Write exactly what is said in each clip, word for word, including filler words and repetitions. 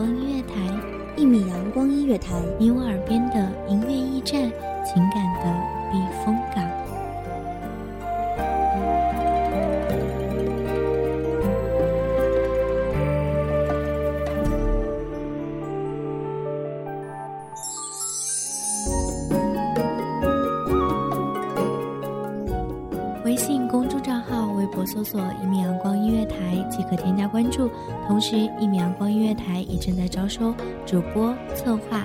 光音乐台，一米阳光音乐台，你我耳边的音乐驿站，情感的避风港。微信公众账号、微博搜索“一米阳光音乐台”即可添加关注。同时，一米阳光音乐台也正在招收主播、策划、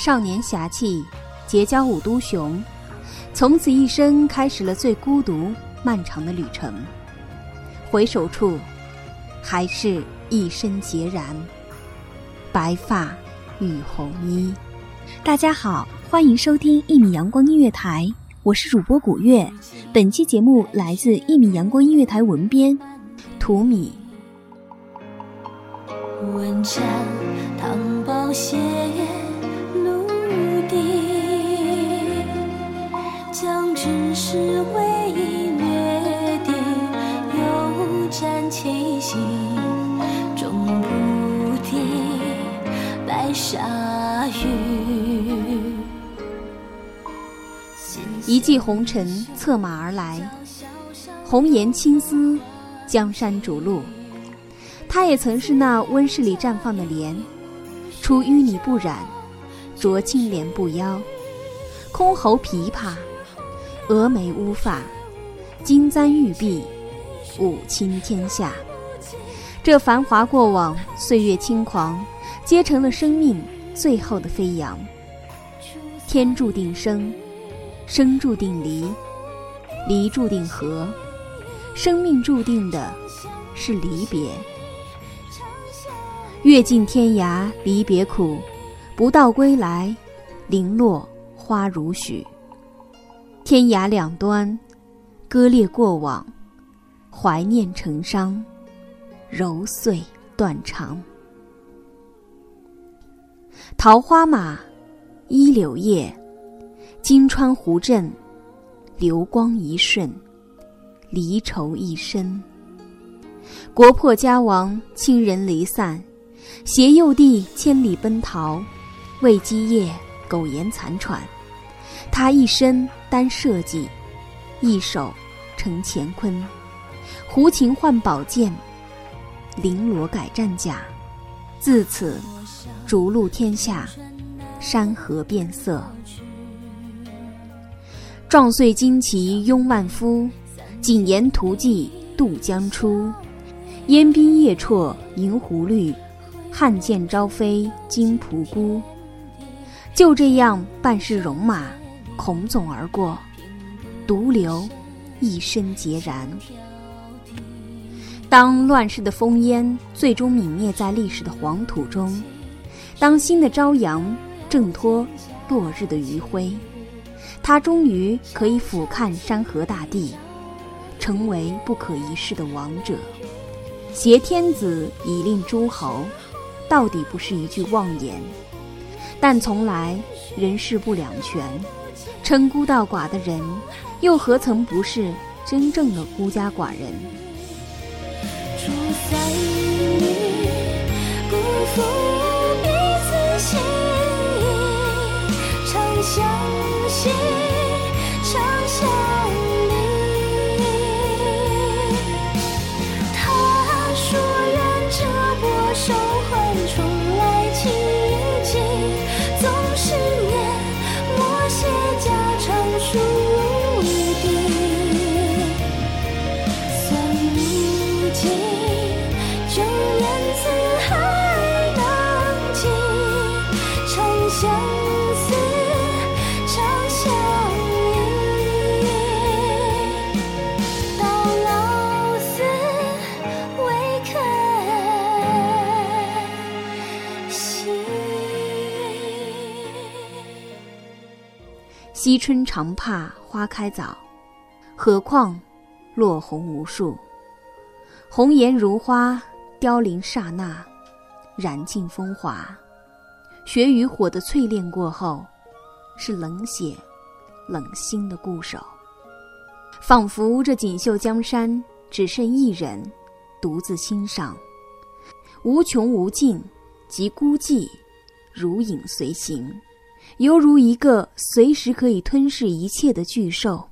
少年侠气，结交五都熊，从此一生开始了最孤独漫长的旅程。回首处，还是一身孑然，白发与红衣。大家好，欢迎收听一米阳光音乐台，我是主播古月。本期节目来自一米阳光音乐台文编图米。文章唐包鞋将军是唯一约定，有战前行终不敌白鲨鱼。一骑红尘策马而来，红颜青丝江山逐鹿。他也曾是那温室里绽放的莲，出淤泥不染，濯清涟不妖。箜篌琵琶，峨眉乌发，金簪玉臂，舞倾天下。这繁华过往，岁月轻狂，皆成了生命最后的飞扬。天注定生，生注定离，离注定合，生命注定的是离别。越尽天涯离别苦，不到归来，零落花如许。天涯两端，割裂过往，怀念成伤，揉碎断肠。桃花马，依柳叶，金川湖镇，流光一瞬，离愁一身。国破家亡，亲人离散，携幼弟千里奔逃，为基业苟延残喘。他一身担社稷，一手承乾坤，胡琴换宝剑，绫罗改战甲。自此逐鹿天下，山河变色。撞碎旌旗拥万夫，谨言图迹渡江出。烟鬓叶绰银狐绿，汉剑朝飞金仆姑。就这样半世戎马，孔总而过，独留一身孑然。当乱世的烽烟最终泯灭在历史的黄土中，当新的朝阳挣脱落日的余晖，他终于可以俯瞰山河大地，成为不可一世的王者。挟天子以令诸侯，到底不是一句妄言，但从来人事不两全，称孤道寡的人，又何曾不是真正的孤家寡人？除三女，辜负彼此心意，长相惜，长相离。惜春长怕花开早，何况落红无数。红颜如花，凋零刹那，染尽风华。血与火的淬炼过后，是冷血冷心的固守。仿佛这锦绣江山只剩一人独自欣赏，无穷无尽及孤寂，如影随形，犹如一个随时可以吞噬一切的巨兽。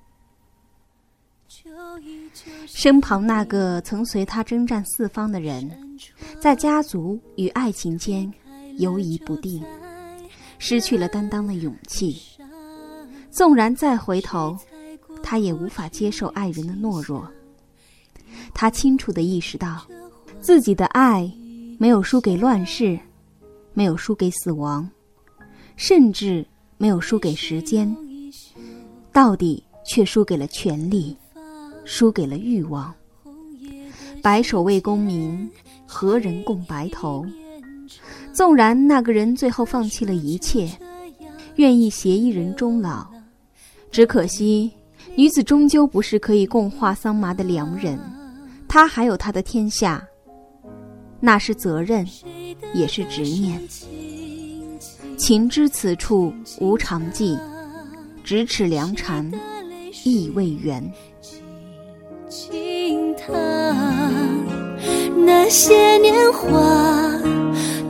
身旁那个曾随他征战四方的人，在家族与爱情间游移不定，失去了担当的勇气。纵然再回头，他也无法接受爱人的懦弱。他清楚地意识到，自己的爱没有输给乱世，没有输给死亡，甚至没有输给时间，到底却输给了权力，输给了欲望。白首为功名，何人共白头？纵然那个人最后放弃了一切，愿意携一人终老，只可惜女子终究不是可以共话桑麻的良人。她还有她的天下，那是责任，也是执念。情知此处无常计，咫尺良辰意未圆。那些年华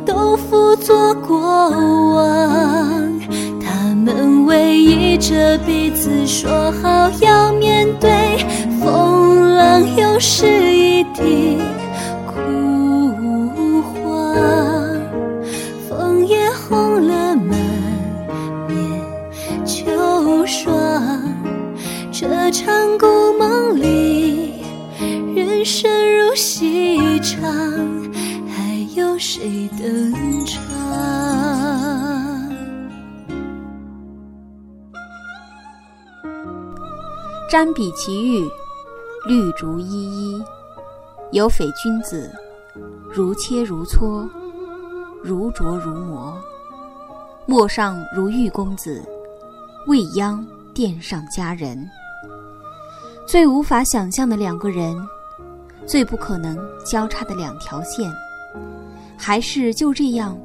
都付作过往，他们偎依着彼此，说好要面对风浪，又是一地枯黄，枫叶红了满面秋霜。这场故梦里，人生如戏场，还有谁登场？瞻彼其域，绿竹依依。有匪君子，如切如磋，如琢如磨。陌上如玉公子，未央殿上佳人。最无法想象的两个人，最不可能交叉的两条线，还是就这样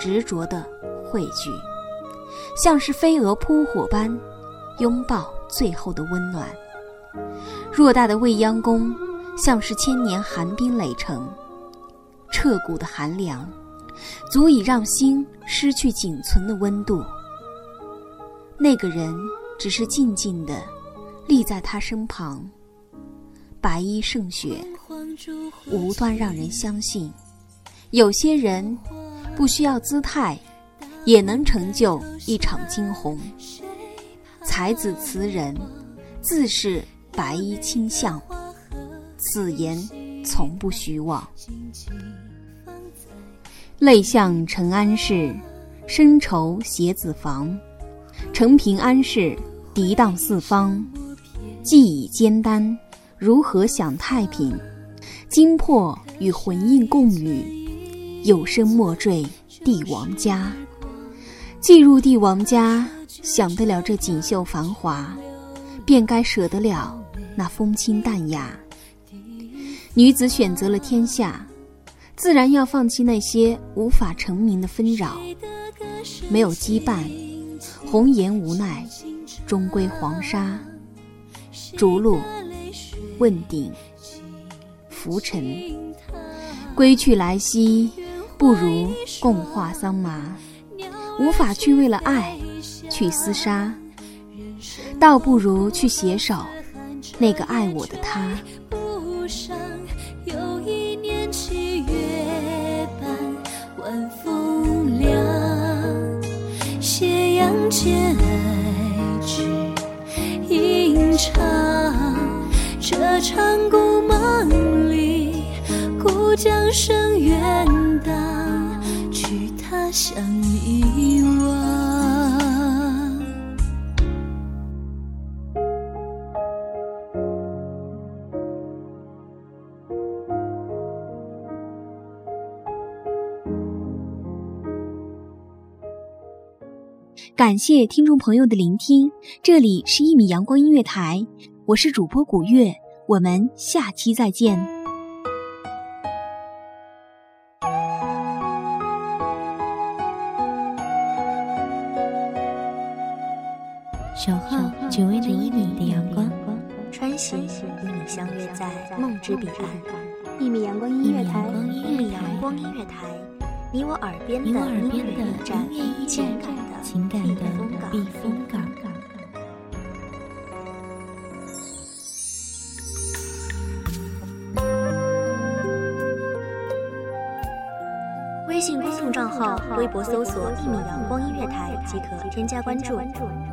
执着地汇聚，像是飞蛾扑火般拥抱最后的温暖。偌大的未央宫，像是千年寒冰垒成，彻骨的寒凉足以让心失去仅存的温度。那个人只是静静地立在他身旁，白衣胜雪，无端让人相信，有些人不需要姿态，也能成就一场惊鸿。才子词人，自是白衣卿相，此言从不虚妄。泪向陈安市，深愁携子房。承平安市，涤荡四方。既已艰单，如何享太平？精魄与魂印共语，有生莫坠帝王家。既入帝王家，享得了这锦绣繁华，便该舍得了那风轻淡雅。女子选择了天下，自然要放弃那些无法成名的纷扰。没有羁绊，红颜无奈，终归黄沙。逐鹿问鼎浮尘，归去来兮，不如共话桑麻。无法去为了爱去厮杀，倒不如去携手那个爱我的他。有一年七月半，晚风凉，斜阳渐来至吟唱。这场故梦里，故桨声远荡，去他乡遗忘。感谢听众朋友的聆听，这里是一米阳光音乐台，我是主播古月，我们下期再见。守候只为那一米的阳光，穿行与你相约在梦之彼岸。一米阳光音乐台，一米阳光音乐台，你我耳边的音乐驿站，情感的避风港。微信公众账号、微博搜索“一米阳光音乐台”即可添加关注。